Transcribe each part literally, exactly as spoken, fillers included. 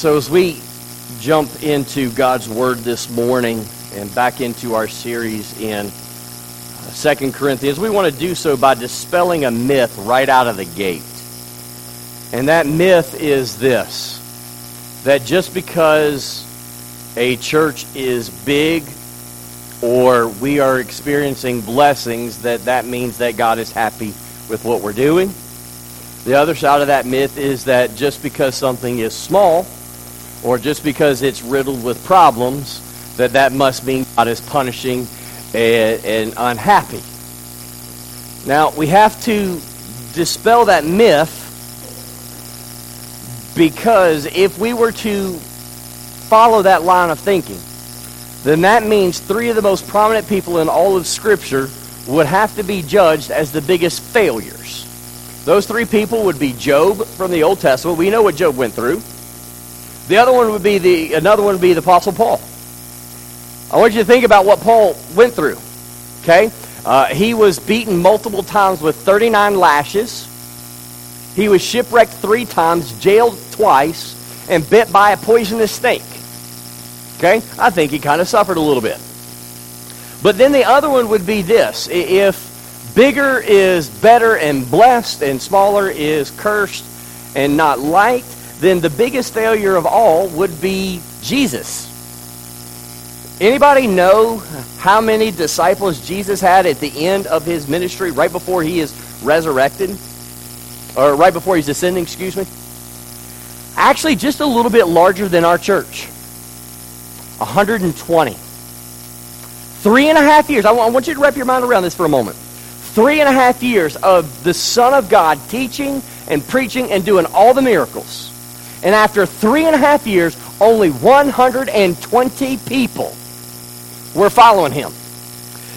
So as we jump into God's Word this morning and back into our series in Second Corinthians, we want to do so by dispelling a myth right out of the gate. And that myth is this: that just because a church is big or we are experiencing blessings, that that means that God is happy with what we're doing. The other side of that myth is that just because something is small or just because it's riddled with problems, that that must mean God is punishing and, and unhappy. Now, we have to dispel that myth, because if we were to follow that line of thinking, then that means three of the most prominent people in all of Scripture would have to be judged as the biggest failures. Those three people would be Job from the Old Testament. We know what Job went through. The other one would be the another one would be the Apostle Paul. I want you to think about what Paul went through. Okay, uh, he was beaten multiple times with thirty-nine lashes. He was shipwrecked three times, jailed twice, and bit by a poisonous snake. Okay? I think he kind of suffered a little bit. But then the other one would be this: if bigger is better and blessed, and smaller is cursed and not liked, then the biggest failure of all would be Jesus. Anybody know how many disciples Jesus had at the end of his ministry, right before he is resurrected? Or right before he's ascending, excuse me. Actually, just a little bit larger than our church. one hundred twenty. Three and a half years. I want you to wrap your mind around this for a moment. Three and a half years of the Son of God teaching and preaching and doing all the miracles. And after three and a half years, only one hundred twenty people were following him.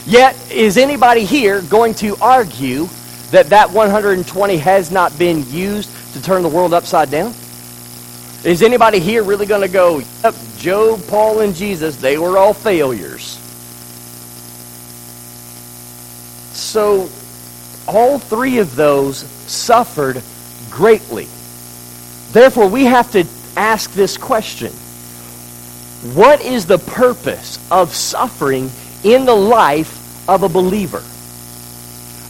Yet, is anybody here going to argue that that one hundred twenty has not been used to turn the world upside down? Is anybody here really going to go, yep, Job, Paul, and Jesus, they were all failures? So, all three of those suffered greatly. Therefore, we have to ask this question: what is the purpose of suffering in the life of a believer?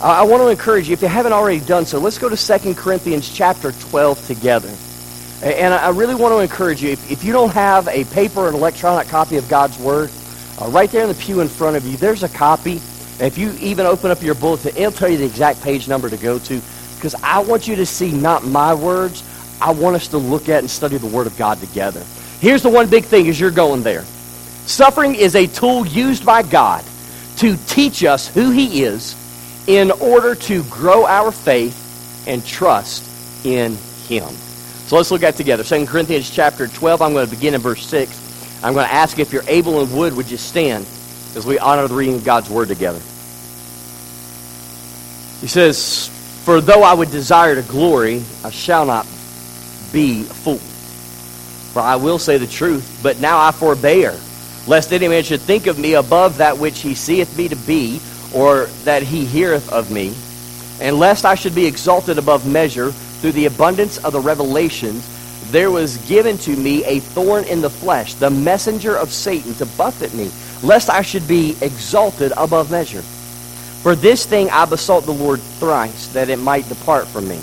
I want to encourage you, if you haven't already done so, let's go to Second Corinthians chapter twelve together. And I really want to encourage you, if, if you don't have a paper or an electronic copy of God's Word, uh, right there in the pew in front of you, there's a copy. And if you even open up your bulletin, it'll tell you the exact page number to go to, because I want you to see not my words. I want us to look at and study the Word of God together. Here's the one big thing as you're going there. Suffering is a tool used by God to teach us who He is, in order to grow our faith and trust in Him. So let's look at it together. Second Corinthians chapter twelve, I'm going to begin in verse six. I'm going to ask if you're able and would, would you stand as we honor the reading of God's Word together. He says, "For though I would desire to glory, I shall not be fooled. For I will say the truth, but now I forbear, lest any man should think of me above that which he seeth me to be, or that he heareth of me, and lest I should be exalted above measure through the abundance of the revelations, there was given to me a thorn in the flesh, the messenger of Satan, to buffet me, lest I should be exalted above measure. For this thing I besought the Lord thrice, that it might depart from me.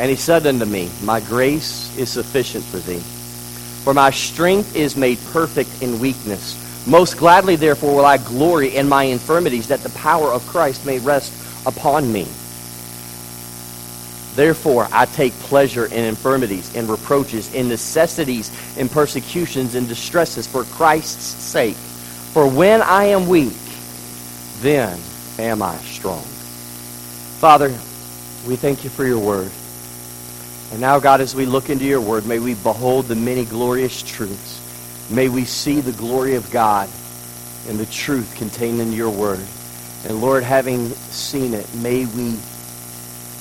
And he said unto me, My grace is sufficient for thee, for my strength is made perfect in weakness. Most gladly, therefore, will I glory in my infirmities, that the power of Christ may rest upon me. Therefore, I take pleasure in infirmities, in reproaches, in necessities, in persecutions, in distresses, for Christ's sake. For when I am weak, then am I strong." Father, we thank you for your word. And now, God, as we look into your word, may we behold the many glorious truths. May we see the glory of God and the truth contained in your word. And Lord, having seen it, may we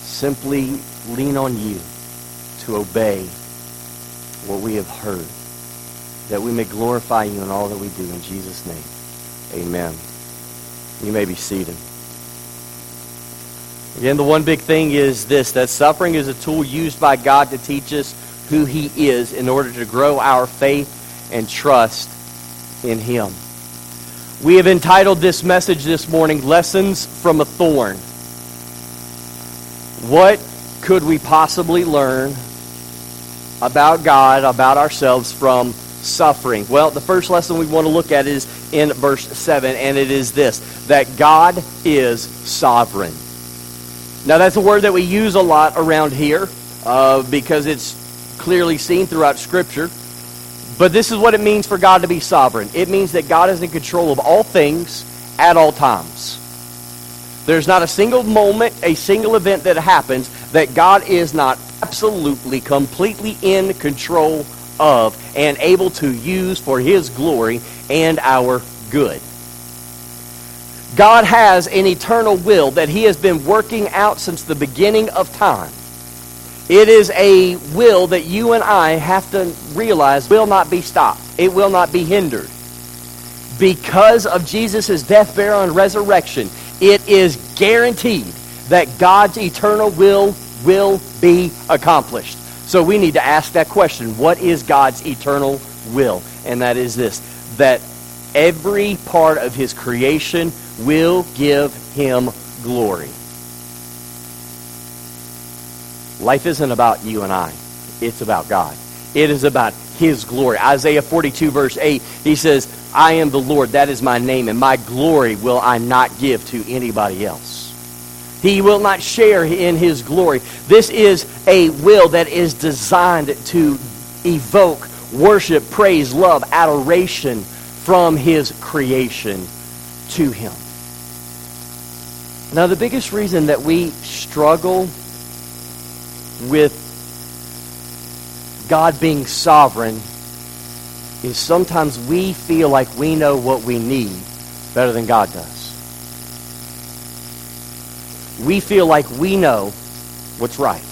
simply lean on you to obey what we have heard, that we may glorify you in all that we do. In Jesus' name, amen. You may be seated. Again, the one big thing is this: that suffering is a tool used by God to teach us who he is in order to grow our faith and trust in him. We have entitled this message this morning, Lessons from a Thorn. What could we possibly learn about God, about ourselves from suffering? Well, the first lesson we want to look at is in verse seven, and it is this, that God is sovereign. Now, that's a word that we use a lot around here uh, because it's clearly seen throughout Scripture. But this is what it means for God to be sovereign. It means that God is in control of all things at all times. There's not a single moment, a single event that happens that God is not absolutely, completely in control of and able to use for his glory and our good. God has an eternal will that he has been working out since the beginning of time. It is a will that you and I have to realize will not be stopped. It will not be hindered. Because of Jesus' death, burial, and resurrection, it is guaranteed that God's eternal will will be accomplished. So we need to ask that question. What is God's eternal will? And that is this, that every part of his creation will give him glory. Life isn't about you and I. It's about God. It is about his glory. Isaiah forty-two verse eight, he says, I am the Lord, that is my name, and my glory will I not give to anybody else. He will not share in his glory. This is a will that is designed to evoke worship, praise, love, adoration from his creation to him. Now, the biggest reason that we struggle with God being sovereign is sometimes we feel like we know what we need better than God does. We feel like we know what's right.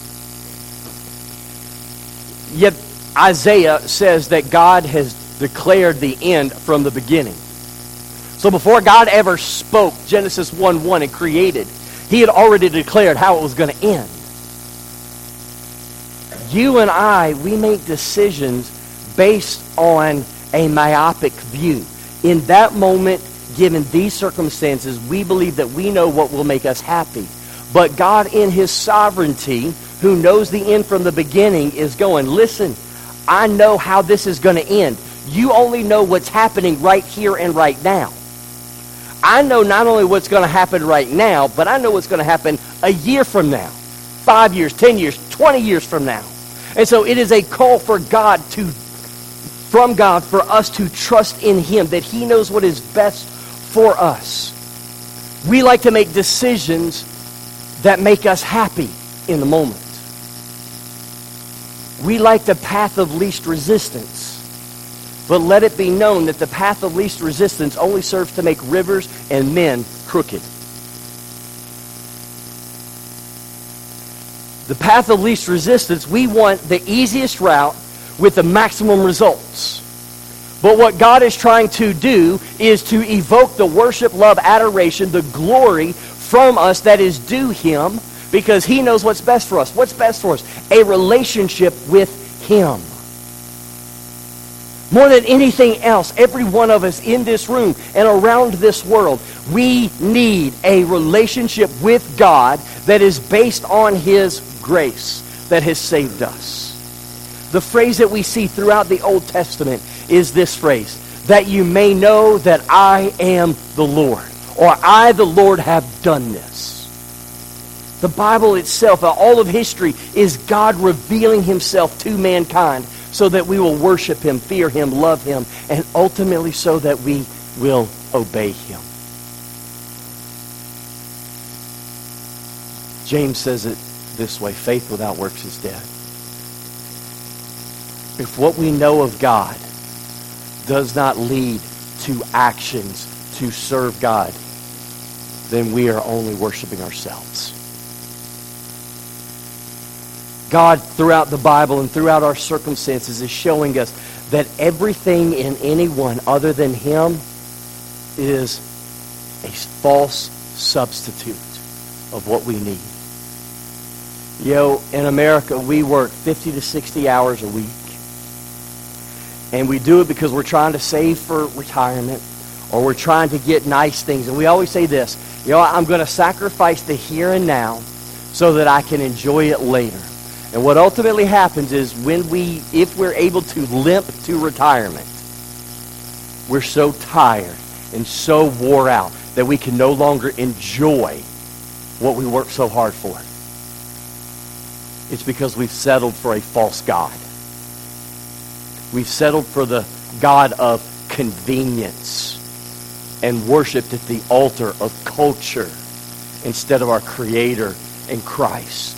Yet Isaiah says that God has declared the end from the beginning. So before God ever spoke Genesis one one and created, he had already declared how it was going to end. You and I, we make decisions based on a myopic view. In that moment, given these circumstances, we believe that we know what will make us happy. But God, in his sovereignty, who knows the end from the beginning, is going, listen, I know how this is going to end. You only know what's happening right here and right now. I know not only what's going to happen right now, but I know what's going to happen a year from now, five years, ten years, twenty years from now. And so it is a call for God to, from God for us to trust in him, that he knows what is best for us. We like to make decisions that make us happy in the moment. We like the path of least resistance. But let it be known that the path of least resistance only serves to make rivers and men crooked. The path of least resistance, we want the easiest route with the maximum results. But what God is trying to do is to evoke the worship, love, adoration, the glory from us that is due him, because he knows what's best for us. What's best for us? A relationship with him. More than anything else, every one of us in this room and around this world, we need a relationship with God that is based on his grace that has saved us. The phrase that we see throughout the Old Testament is this phrase, that you may know that I am the Lord, or I the Lord have done this. The Bible itself, all of history, is God revealing himself to mankind so that we will worship him, fear him, love him, and ultimately so that we will obey him. James says it this way, faith without works is dead. If what we know of God does not lead to actions to serve God, then we are only worshiping ourselves. God, throughout the Bible and throughout our circumstances, is showing us that everything in anyone other than him is a false substitute of what we need. You know, in America, we work fifty to sixty hours a week. And we do it because we're trying to save for retirement, or we're trying to get nice things. And we always say this, you know, I'm going to sacrifice the here and now so that I can enjoy it later. And what ultimately happens is when we, if we're able to limp to retirement, we're so tired and so wore out that we can no longer enjoy what we worked so hard for. It's because we've settled for a false God. We've settled for the God of convenience and worshiped at the altar of culture instead of our Creator and Christ.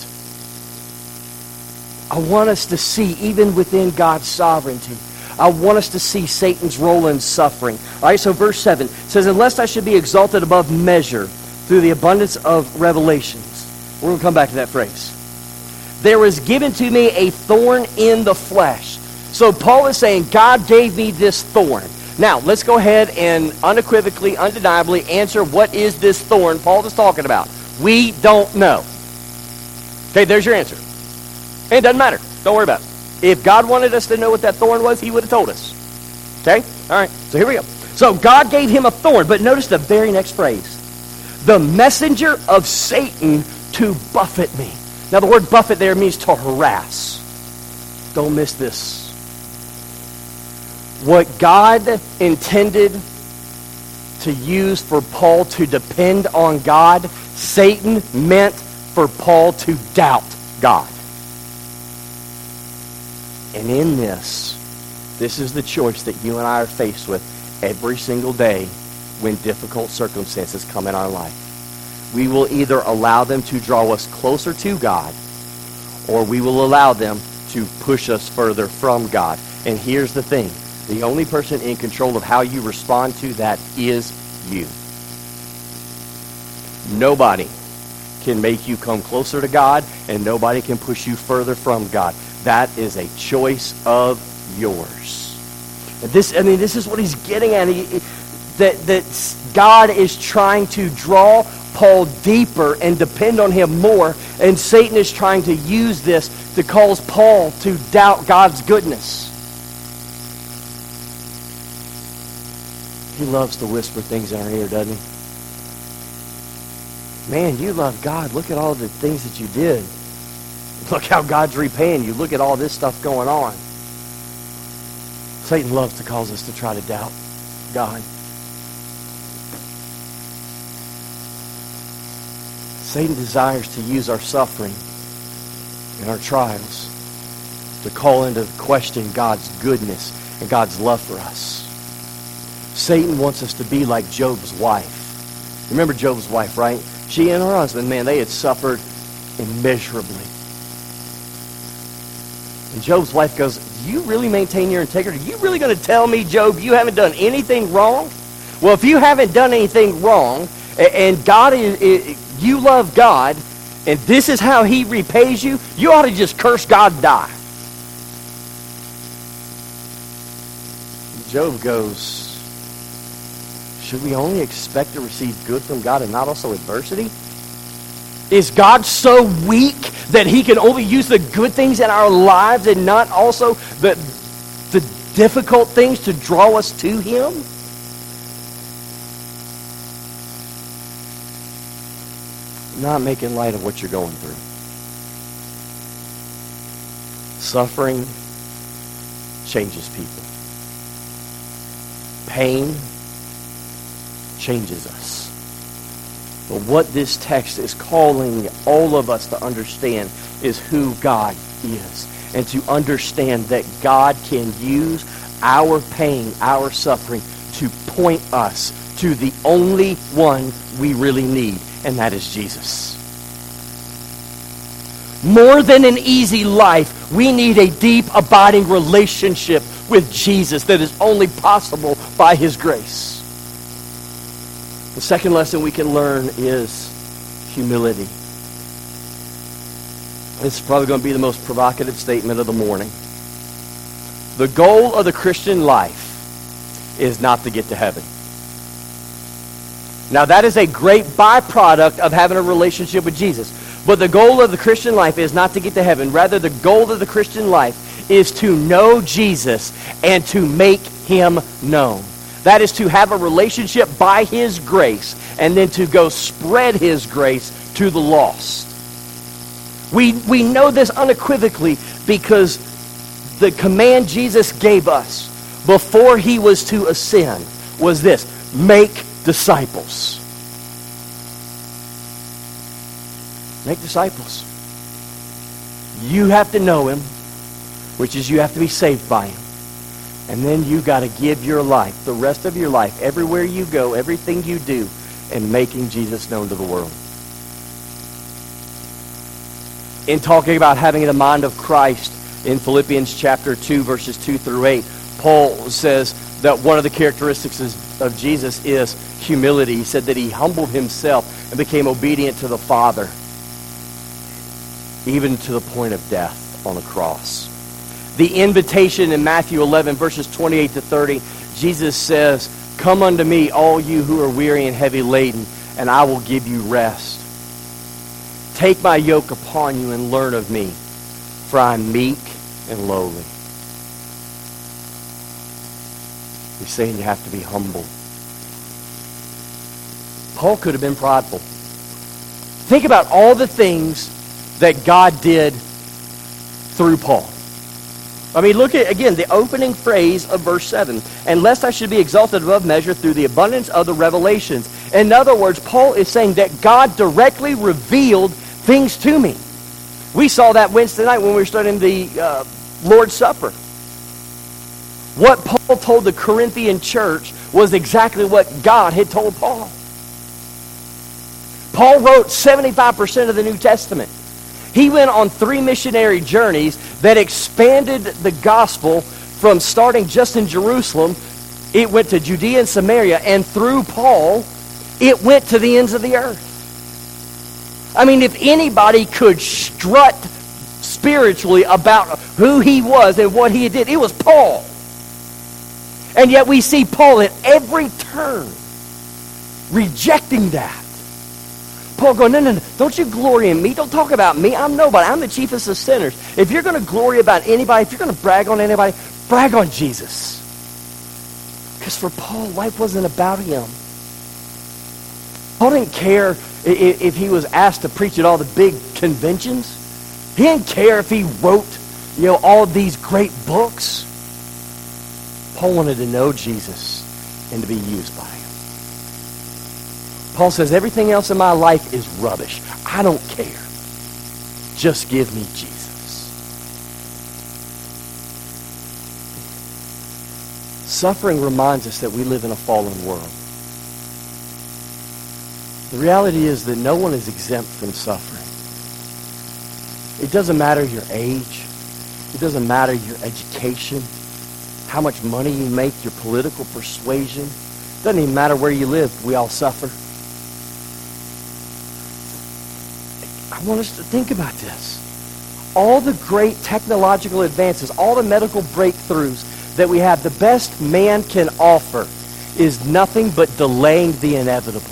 I want us to see, even within God's sovereignty, I want us to see Satan's role in suffering. All right, so verse seven says, unless I should be exalted above measure through the abundance of revelations. We're going to come back to that phrase. There was given to me a thorn in the flesh. So Paul is saying, God gave me this thorn. Now, let's go ahead and unequivocally, undeniably answer, what is this thorn Paul is talking about? We don't know. Okay, there's your answer. It doesn't matter. Don't worry about it. If God wanted us to know what that thorn was, he would have told us. Okay? All right. So here we go. So God gave him a thorn. But notice the very next phrase. The messenger of Satan to buffet me. Now, the word buffet there means to harass. Don't miss this. What God intended to use for Paul to depend on God, Satan meant for Paul to doubt God. And in this, this is the choice that you and I are faced with every single day when difficult circumstances come in our life. We will either allow them to draw us closer to God, or we will allow them to push us further from God. And here's the thing. The only person in control of how you respond to that is you. Nobody can make you come closer to God, and nobody can push you further from God. That is a choice of yours. And this, I mean, this is what he's getting at. He, that, that God is trying to draw Paul deeper and depend on him more, and Satan is trying to use this to cause Paul to doubt God's goodness. He loves to whisper things in our ear, doesn't he? Man, you love God. Look at all the things that you did. Look how God's repaying you. Look at all this stuff going on. Satan loves to cause us to try to doubt God. Satan desires to use our suffering and our trials to call into question God's goodness and God's love for us. Satan wants us to be like Job's wife. Remember Job's wife, right? She and her husband, man, they had suffered immeasurably. And Job's wife goes, do you really maintain your integrity? Are you really going to tell me, Job, you haven't done anything wrong? Well, if you haven't done anything wrong, and God is, you love God, and this is how he repays you, you ought to just curse God and die. And Job goes, should we only expect to receive good from God and not also adversity? Is God so weak that he can only use the good things in our lives and not also the, the difficult things to draw us to him? I'm not making light of what you're going through. Suffering changes people. Pain changes us. But what this text is calling all of us to understand is who God is, and to understand that God can use our pain, our suffering, to point us to the only one we really need, and that is Jesus. More than an easy life, we need a deep, abiding relationship with Jesus that is only possible by his grace. The second lesson we can learn is humility. This is probably going to be the most provocative statement of the morning. The goal of the Christian life is not to get to heaven. Now, that is a great byproduct of having a relationship with Jesus. But the goal of the Christian life is not to get to heaven. Rather, the goal of the Christian life is to know Jesus and to make him known. That is to have a relationship by his grace and then to go spread his grace to the lost. We, we know this unequivocally because the command Jesus gave us before he was to ascend was this: make disciples. Make disciples. You have to know him, which is you have to be saved by him. And then you got to give your life, the rest of your life, everywhere you go, everything you do, and making Jesus known to the world. In talking about having the mind of Christ, in Philippians chapter two, verses two through eight, Paul says that one of the characteristics of Jesus is humility. He said that he humbled himself and became obedient to the Father, even to the point of death on the cross. The invitation in Matthew eleven, verses twenty-eight to thirty, Jesus says, "Come unto me, all you who are weary and heavy laden, and I will give you rest. Take my yoke upon you and learn of me, for I am meek and lowly." He's saying you have to be humble. Paul could have been prideful. Think about all the things that God did through Paul. I mean, look at, again, the opening phrase of verse seven. "And lest I should be exalted above measure through the abundance of the revelations." In other words, Paul is saying that God directly revealed things to me. We saw that Wednesday night when we were studying the uh, Lord's Supper. What Paul told the Corinthian church was exactly what God had told Paul. Paul wrote seventy-five percent of the New Testament. He went on three missionary journeys that expanded the gospel from starting just in Jerusalem. It went to Judea and Samaria, and through Paul, it went to the ends of the earth. I mean, if anybody could strut spiritually about who he was and what he did, it was Paul. And yet we see Paul at every turn rejecting that. Paul going, no, no, no, don't you glory in me. Don't talk about me. I'm nobody. I'm the chiefest of sinners. If you're going to glory about anybody, if you're going to brag on anybody, brag on Jesus. Because for Paul, life wasn't about him. Paul didn't care if he was asked to preach at all the big conventions. He didn't care if he wrote, you know, all these great books. Paul wanted to know Jesus and to be used by him. Paul says, everything else in my life is rubbish. I don't care. Just give me Jesus. Suffering reminds us that we live in a fallen world. The reality is that no one is exempt from suffering. It doesn't matter your age. It doesn't matter your education, how much money you make, your political persuasion. It doesn't even matter where you live. We all suffer. I want us to think about this. All the great technological advances, all the medical breakthroughs that we have, the best man can offer is nothing but delaying the inevitable.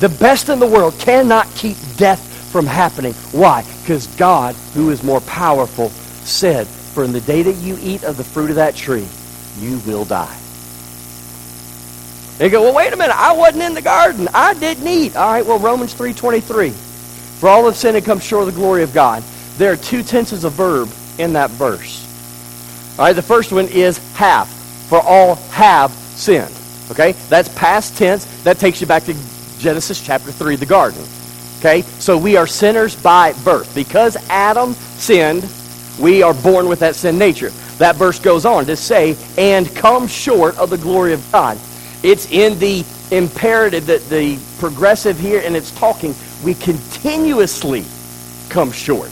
The best in the world cannot keep death from happening. Why? Because God, who is more powerful, said, "For in the day that you eat of the fruit of that tree, you will die." They go, well, wait a minute, I wasn't in the garden. I didn't eat. All right, well, Romans three twenty-three. For all have sinned and come short of the glory of God. There are two tenses of verb in that verse. All right, the first one is have. For all have sinned. Okay, that's past tense. That takes you back to Genesis chapter three, the garden. Okay, so we are sinners by birth. Because Adam sinned, we are born with that sin nature. That verse goes on to say, and come short of the glory of God. It's in the imperative, that the progressive here, and it's talking. We continuously come short.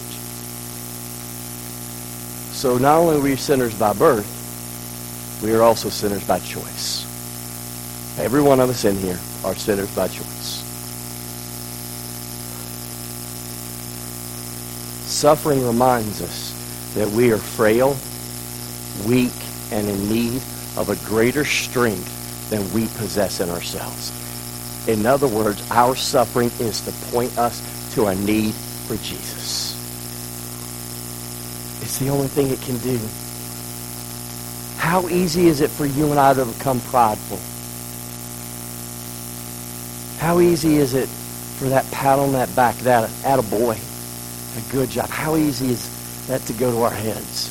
So not only are we sinners by birth, we are also sinners by choice. Every one of us in here are sinners by choice. Suffering reminds us that we are frail, weak, and in need of a greater strength than we possess in ourselves. In other words, our suffering is to point us to our need for Jesus. It's the only thing it can do. How easy is it for you and I to become prideful? How easy is it for that pat on that back, that attaboy, a good job? How easy is that to go to our heads?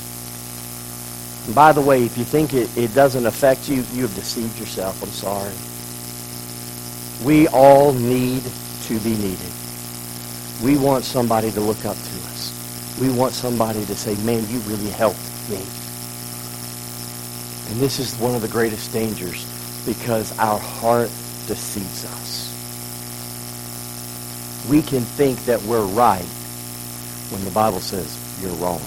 And by the way, if you think it, it doesn't affect you, you have deceived yourself. I'm sorry. We all need to be needed. We want somebody to look up to us. We want somebody to say, man, you really helped me. And this is one of the greatest dangers, because our heart deceives us. We can think that we're right when the Bible says you're wrong.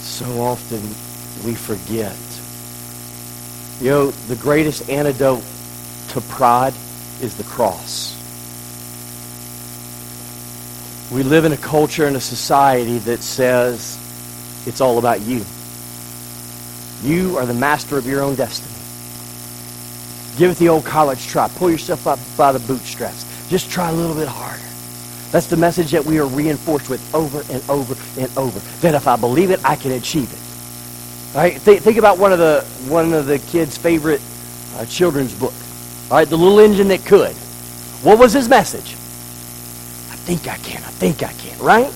So often we forget. You know, the greatest antidote to pride is the cross. We live in a culture and a society that says it's all about you. You are the master of your own destiny. Give it the old college try. Pull yourself up by the bootstraps. Just try a little bit harder. That's the message that we are reinforced with over and over and over. That if I believe it, I can achieve it. All right, Th- think about one of the one of the kids' favorite uh, children's book. All right, The Little Engine That Could. What was his message? I think I can. I think I can. Right?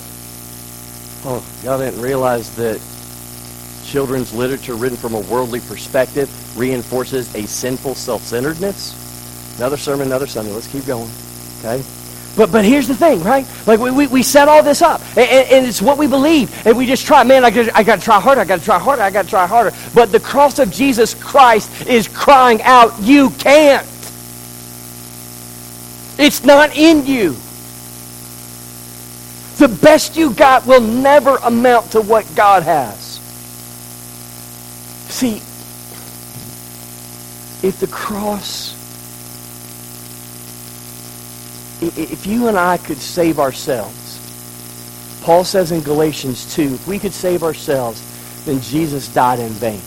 Oh, y'all didn't realize that children's literature written from a worldly perspective reinforces a sinful self-centeredness. Another sermon, another Sunday. Let's keep going. Okay. But but here's the thing, right? Like, we, we, we set all this up, and, and it's what we believe, and we just try. Man, I got I got to try harder, I got to try harder, I got to try harder. But the cross of Jesus Christ is crying out, you can't. It's not in you. The best you got will never amount to what God has. See, if the cross... If you and I could save ourselves, Paul says in Galatians two, if we could save ourselves, then Jesus died in vain.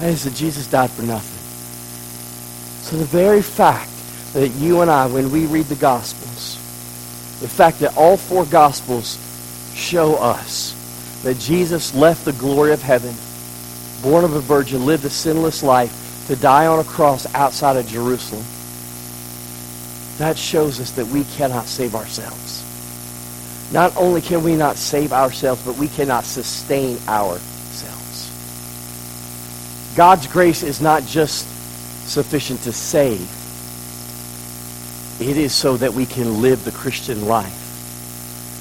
That is, that Jesus died for nothing. So the very fact that you and I, when we read the Gospels, the fact that all four Gospels show us that Jesus left the glory of heaven, born of a virgin, lived a sinless life, to die on a cross outside of Jerusalem, that shows us that we cannot save ourselves. Not only can we not save ourselves, but we cannot sustain ourselves. God's grace is not just sufficient to save. It is so that we can live the Christian life.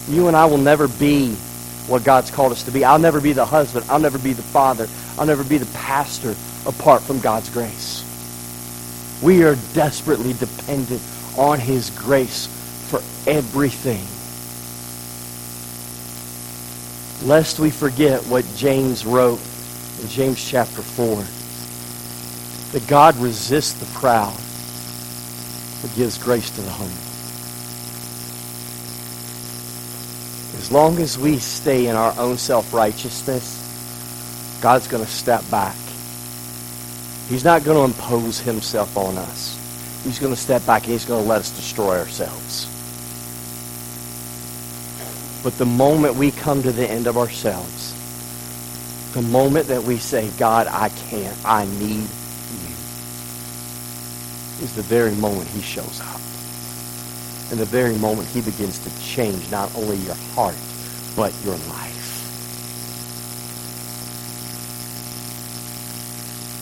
You and I will never be what God's called us to be. I'll never be the husband. I'll never be the father. I'll never be the pastor apart from God's grace. We are desperately dependent on His grace for everything. Lest we forget what James wrote in James chapter four, that God resists the proud but gives grace to the humble. As long as we stay in our own self-righteousness, God's going to step back. He's not going to impose Himself on us. He's going to step back and He's going to let us destroy ourselves. But the moment we come to the end of ourselves, the moment that we say, God, I can't, I need you, is the very moment He shows up. And the very moment He begins to change not only your heart, but your life.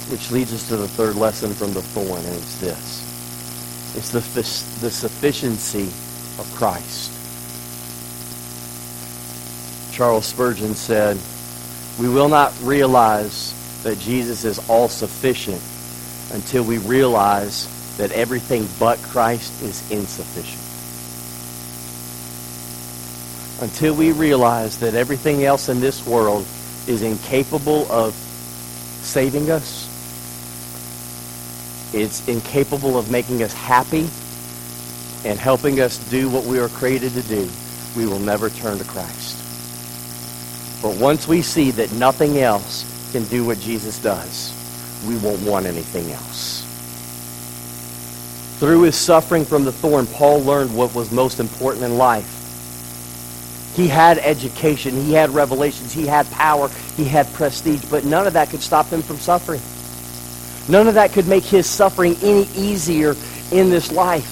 Which leads us to the third lesson from the thorn, and it's this. It's the, the sufficiency of Christ. Charles Spurgeon said, we will not realize that Jesus is all-sufficient until we realize that everything but Christ is insufficient. Until we realize that everything else in this world is incapable of saving us, it's incapable of making us happy and helping us do what we are created to do, we will never turn to Christ. But once we see that nothing else can do what Jesus does, we won't want anything else. Through his suffering from the thorn, Paul learned what was most important in life. He had education, he had revelations, he had power, he had prestige, but none of that could stop him from suffering. None of that could make his suffering any easier in this life.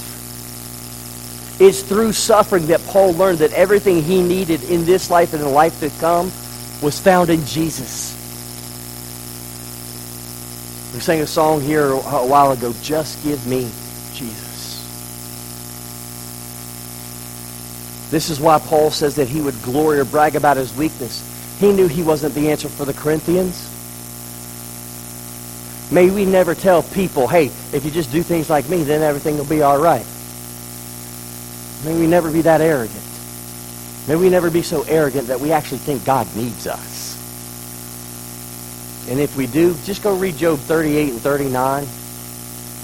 It's through suffering that Paul learned that everything he needed in this life and the life to come was found in Jesus. We sang a song here a while ago, "Just Give Me Jesus." This is why Paul says that he would glory or brag about his weakness. He knew he wasn't the answer for the Corinthians. May we never tell people, hey, if you just do things like me, then everything will be all right. May we never be that arrogant. May we never be so arrogant that we actually think God needs us. And if we do, just go read Job thirty-eight and thirty-nine.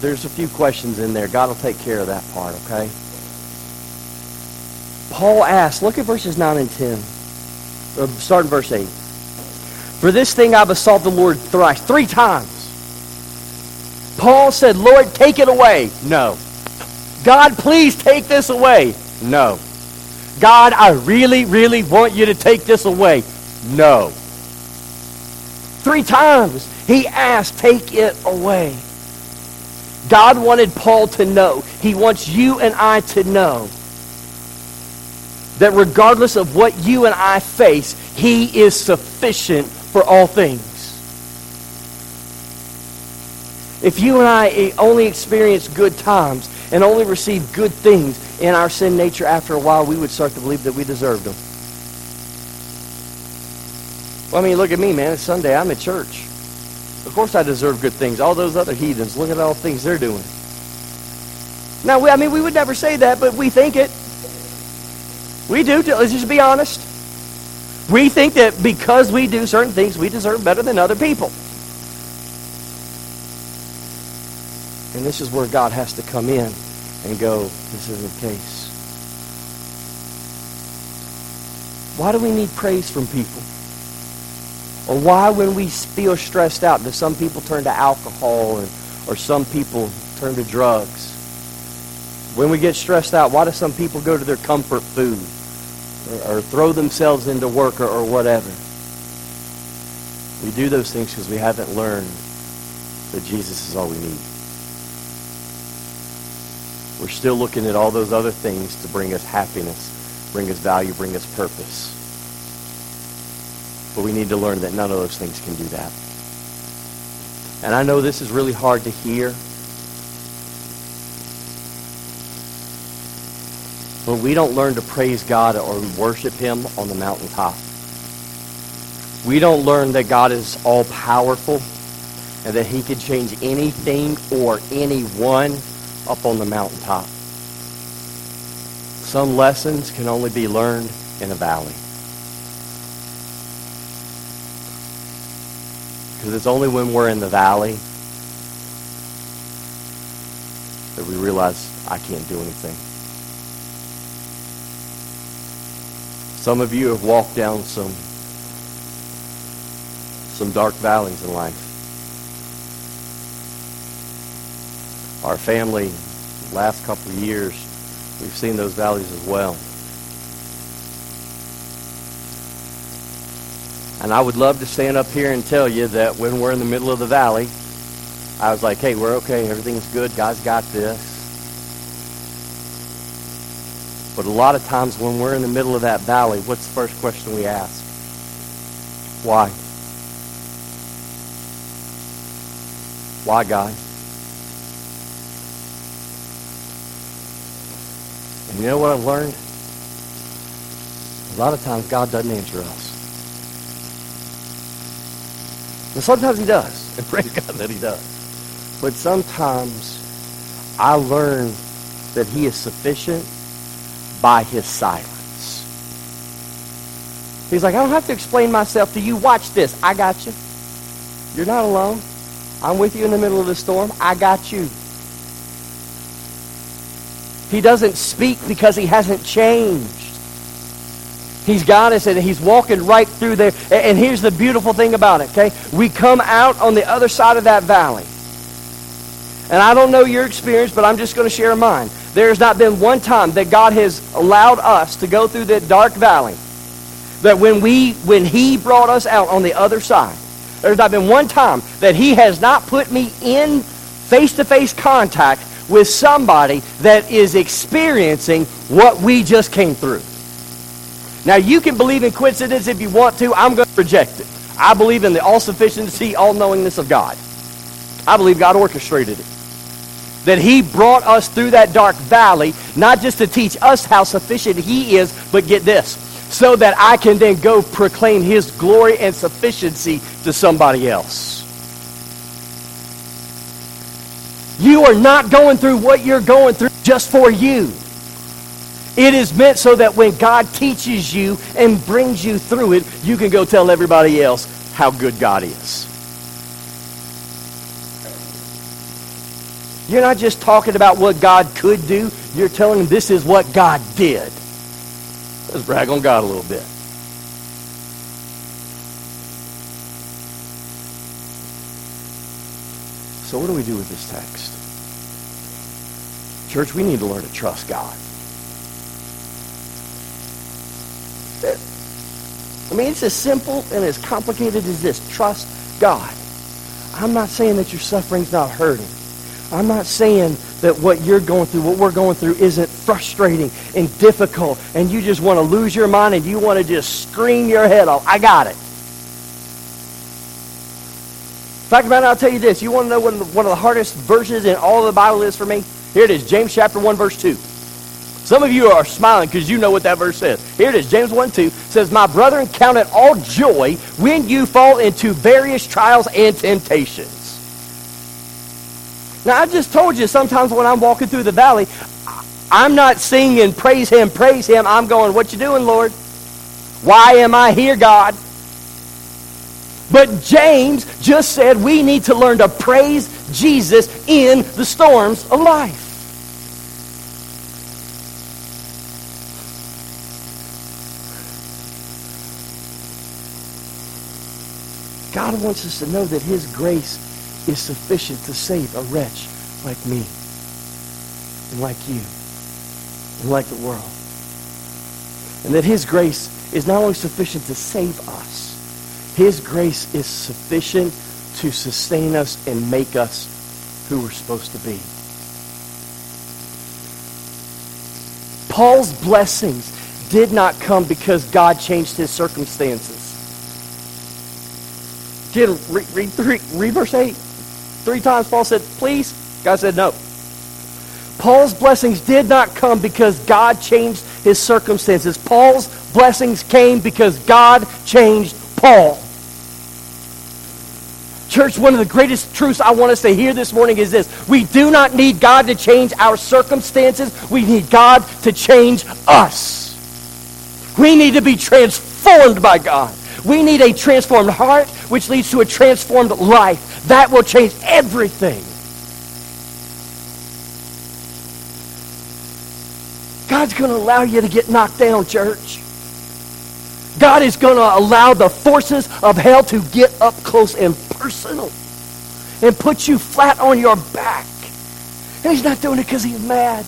There's a few questions in there. God will take care of that part, okay? Paul asks, look at verses nine and ten. Start in verse eight. For this thing I besought the Lord thrice, three times. Paul said, Lord, take it away. No. God, please take this away. No. God, I really, really want you to take this away. No. Three times he asked, take it away. God wanted Paul to know. He wants you and I to know that regardless of what you and I face, he is sufficient for all things. If you and I only experience good times and only receive good things in our sin nature, after a while, we would start to believe that we deserved them. Well, I mean, look at me, man. It's Sunday. I'm at church. Of course I deserve good things. All those other heathens, look at all the things they're doing. Now, we, I mean, we would never say that, but we think it. We do, let's just be honest. We think that because we do certain things, we deserve better than other people. And this is where God has to come in and go, this isn't the case. Why do we need praise from people? Or why, when we feel stressed out, do some people turn to alcohol or, or some people turn to drugs? When we get stressed out, why do some people go to their comfort food? Or, or throw themselves into work or, or whatever? We do those things because we haven't learned that Jesus is all we need. We're still looking at all those other things to bring us happiness, bring us value, bring us purpose. But we need to learn that none of those things can do that. And I know this is really hard to hear. But we don't learn to praise God or worship him on the mountaintop. We don't learn that God is all-powerful and that he can change anything or anyone up on the mountaintop. Some lessons can only be learned in a valley. Because it's only when we're in the valley that we realize I can't do anything. Some of you have walked down some some dark valleys in life. Our family, the last couple of years, we've seen those valleys as well. And I would love to stand up here and tell you that when we're in the middle of the valley, I was like, hey, we're okay, everything's good, God's got this. But a lot of times when we're in the middle of that valley, what's the first question we ask? Why? Why, God? And you know what I've learned? A lot of times God doesn't answer us. And sometimes he does. And praise God that he does. But sometimes I learn that he is sufficient by his silence. He's like, I don't have to explain myself to you. Watch this. I got you. You're not alone. I'm with you in the middle of the storm. I got you. He doesn't speak because he hasn't changed. He's got us, and he's walking right through there. And here's the beautiful thing about it, okay? We come out on the other side of that valley. And I don't know your experience, but I'm just going to share mine. There has not been one time that God has allowed us to go through that dark valley that when we, when He brought us out on the other side, there's not been one time that He has not put me in face-to-face contact with somebody that is experiencing what we just came through. Now, you can believe in coincidence if you want to. I'm going to reject it. I believe in the all-sufficiency, all-knowingness of God. I believe God orchestrated it. That He brought us through that dark valley, not just to teach us how sufficient He is, but get this, so that I can then go proclaim His glory and sufficiency to somebody else. You are not going through what you're going through just for you. It is meant so that when God teaches you and brings you through it, you can go tell everybody else how good God is. You're not just talking about what God could do. You're telling them this is what God did. Let's brag on God a little bit. So what do we do with this text? Church, we need to learn to trust God. I mean, it's as simple and as complicated as this. Trust God. I'm not saying that your suffering's not hurting. I'm not saying that what you're going through, what we're going through, isn't frustrating and difficult and you just want to lose your mind and you want to just scream your head off. I got it. Fact about it, I'll tell you this. You want to know what one of the hardest verses in all of the Bible is for me? Here it is, James chapter one, verse two. Some of you are smiling because you know what that verse says. Here it is, James one two says, "My brethren, count it all joy when you fall into various trials and temptations." Now, I just told you, sometimes when I'm walking through the valley, I'm not singing, praise Him, praise Him. I'm going, what you doing, Lord? Why am I here, God? But James just said we need to learn to praise Jesus in the storms of life. God wants us to know that His grace is sufficient to save a wretch like me and like you and like the world. And that His grace is not only sufficient to save us, His grace is sufficient to sustain us and make us who we're supposed to be. Paul's blessings did not come because God changed his circumstances. Did read, read, read, read verse eight. Three times Paul said, please. God said, no. Paul's blessings did not come because God changed his circumstances. Paul's blessings came because God changed Paul. Church, one of the greatest truths I want us to hear this morning is this. We do not need God to change our circumstances. We need God to change us. We need to be transformed by God. We need a transformed heart, which leads to a transformed life. That will change everything. God's going to allow you to get knocked down, church. God is going to allow the forces of hell to get up close and personal and put you flat on your back. And He's not doing it because He's mad.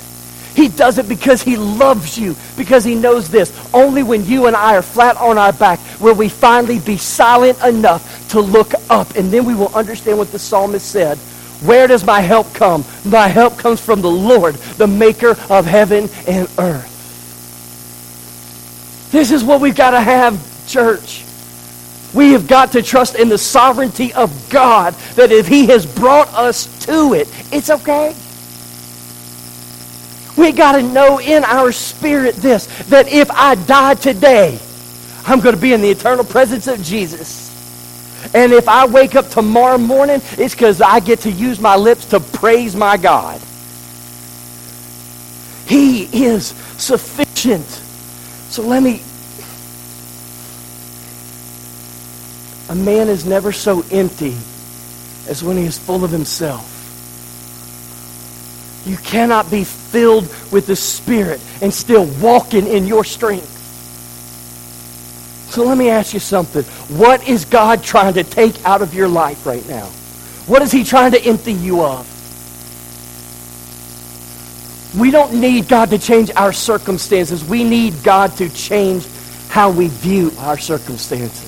He does it because He loves you, because He knows this. Only when you and I are flat on our back will we finally be silent enough to look up. And then we will understand what the psalmist said. Where does my help come? My help comes from the Lord, the maker of heaven and earth. This is what we've got to have, church. We have got to trust in the sovereignty of God, that if He has brought us to it, it's okay. We got to know in our spirit this, that if I die today, I'm going to be in the eternal presence of Jesus. And if I wake up tomorrow morning, it's because I get to use my lips to praise my God. He is sufficient. So let me... A man is never so empty as when he is full of himself. You cannot be filled with the Spirit and still walking in your strength. So let me ask you something. What is God trying to take out of your life right now? What is He trying to empty you of? We don't need God to change our circumstances. We need God to change how we view our circumstances.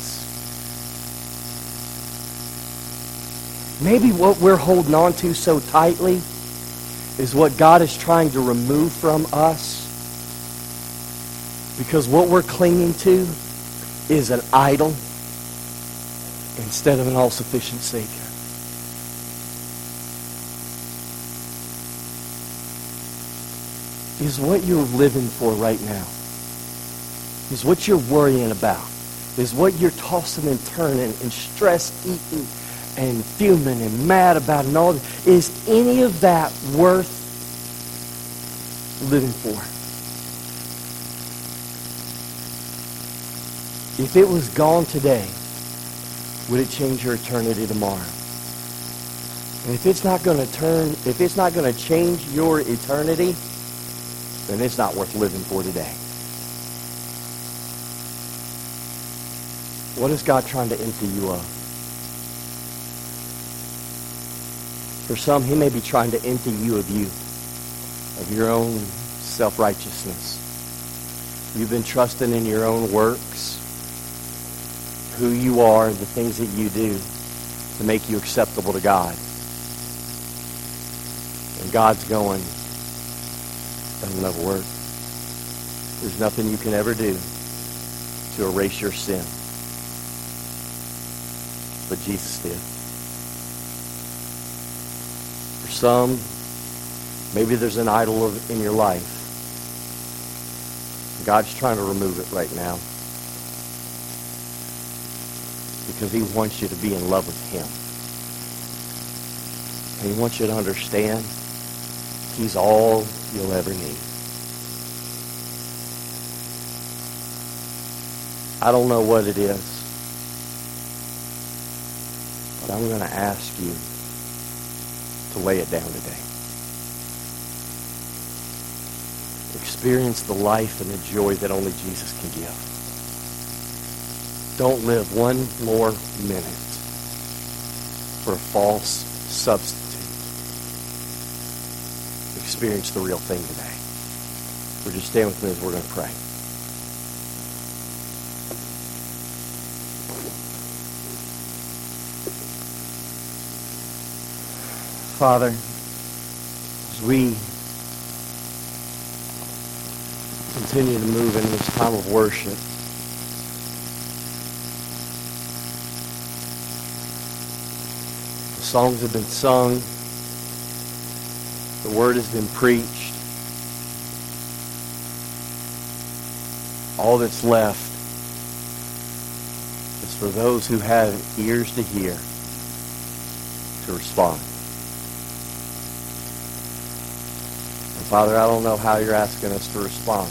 Maybe what we're holding on to so tightly is what God is trying to remove from us, because what we're clinging to is an idol instead of an all-sufficient Savior. Is what you're living for right now, is what you're worrying about, is what you're tossing and turning and stress-eating and fuming and mad about and all that, is any of that worth living for? If it was gone today, would it change your eternity tomorrow? And if it's not going to turn, if it's not going to change your eternity, then it's not worth living for today. What is God trying to empty you of? For some, he may be trying to empty you of you, of your own self-righteousness. You've been trusting in your own works, who you are, and the things that you do to make you acceptable to God. And God's going, doesn't ever work. There's nothing you can ever do to erase your sin. But Jesus did. For some, maybe there's an idol of, in your life. God's trying to remove it right now, because he wants you to be in love with him. And he wants you to understand he's all you'll ever need. I don't know what it is, but I'm going to ask you to lay it down today. Experience the life and the joy that only Jesus can give. Don't live one more minute for a false substitute. Experience the real thing today. Would you stand with me as we're going to pray? Father, as we continue to move in this time of worship, songs have been sung, the word has been preached. All that's left is for those who have ears to hear to respond. And Father, I don't know how you're asking us to respond,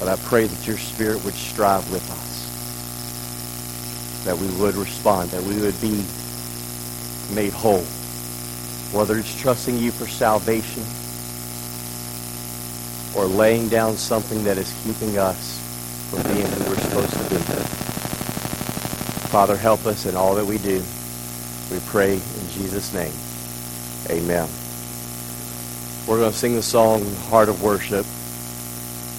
but I pray that your Spirit would strive with us, that we would respond, that we would be made whole. Whether it's trusting you for salvation or laying down something that is keeping us from being who we're supposed to be. Father, help us in all that we do. We pray in Jesus' name. Amen. We're going to sing the song, Heart of Worship.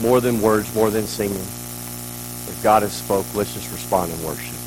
More than words, more than singing. If God has spoke, let's just respond in worship.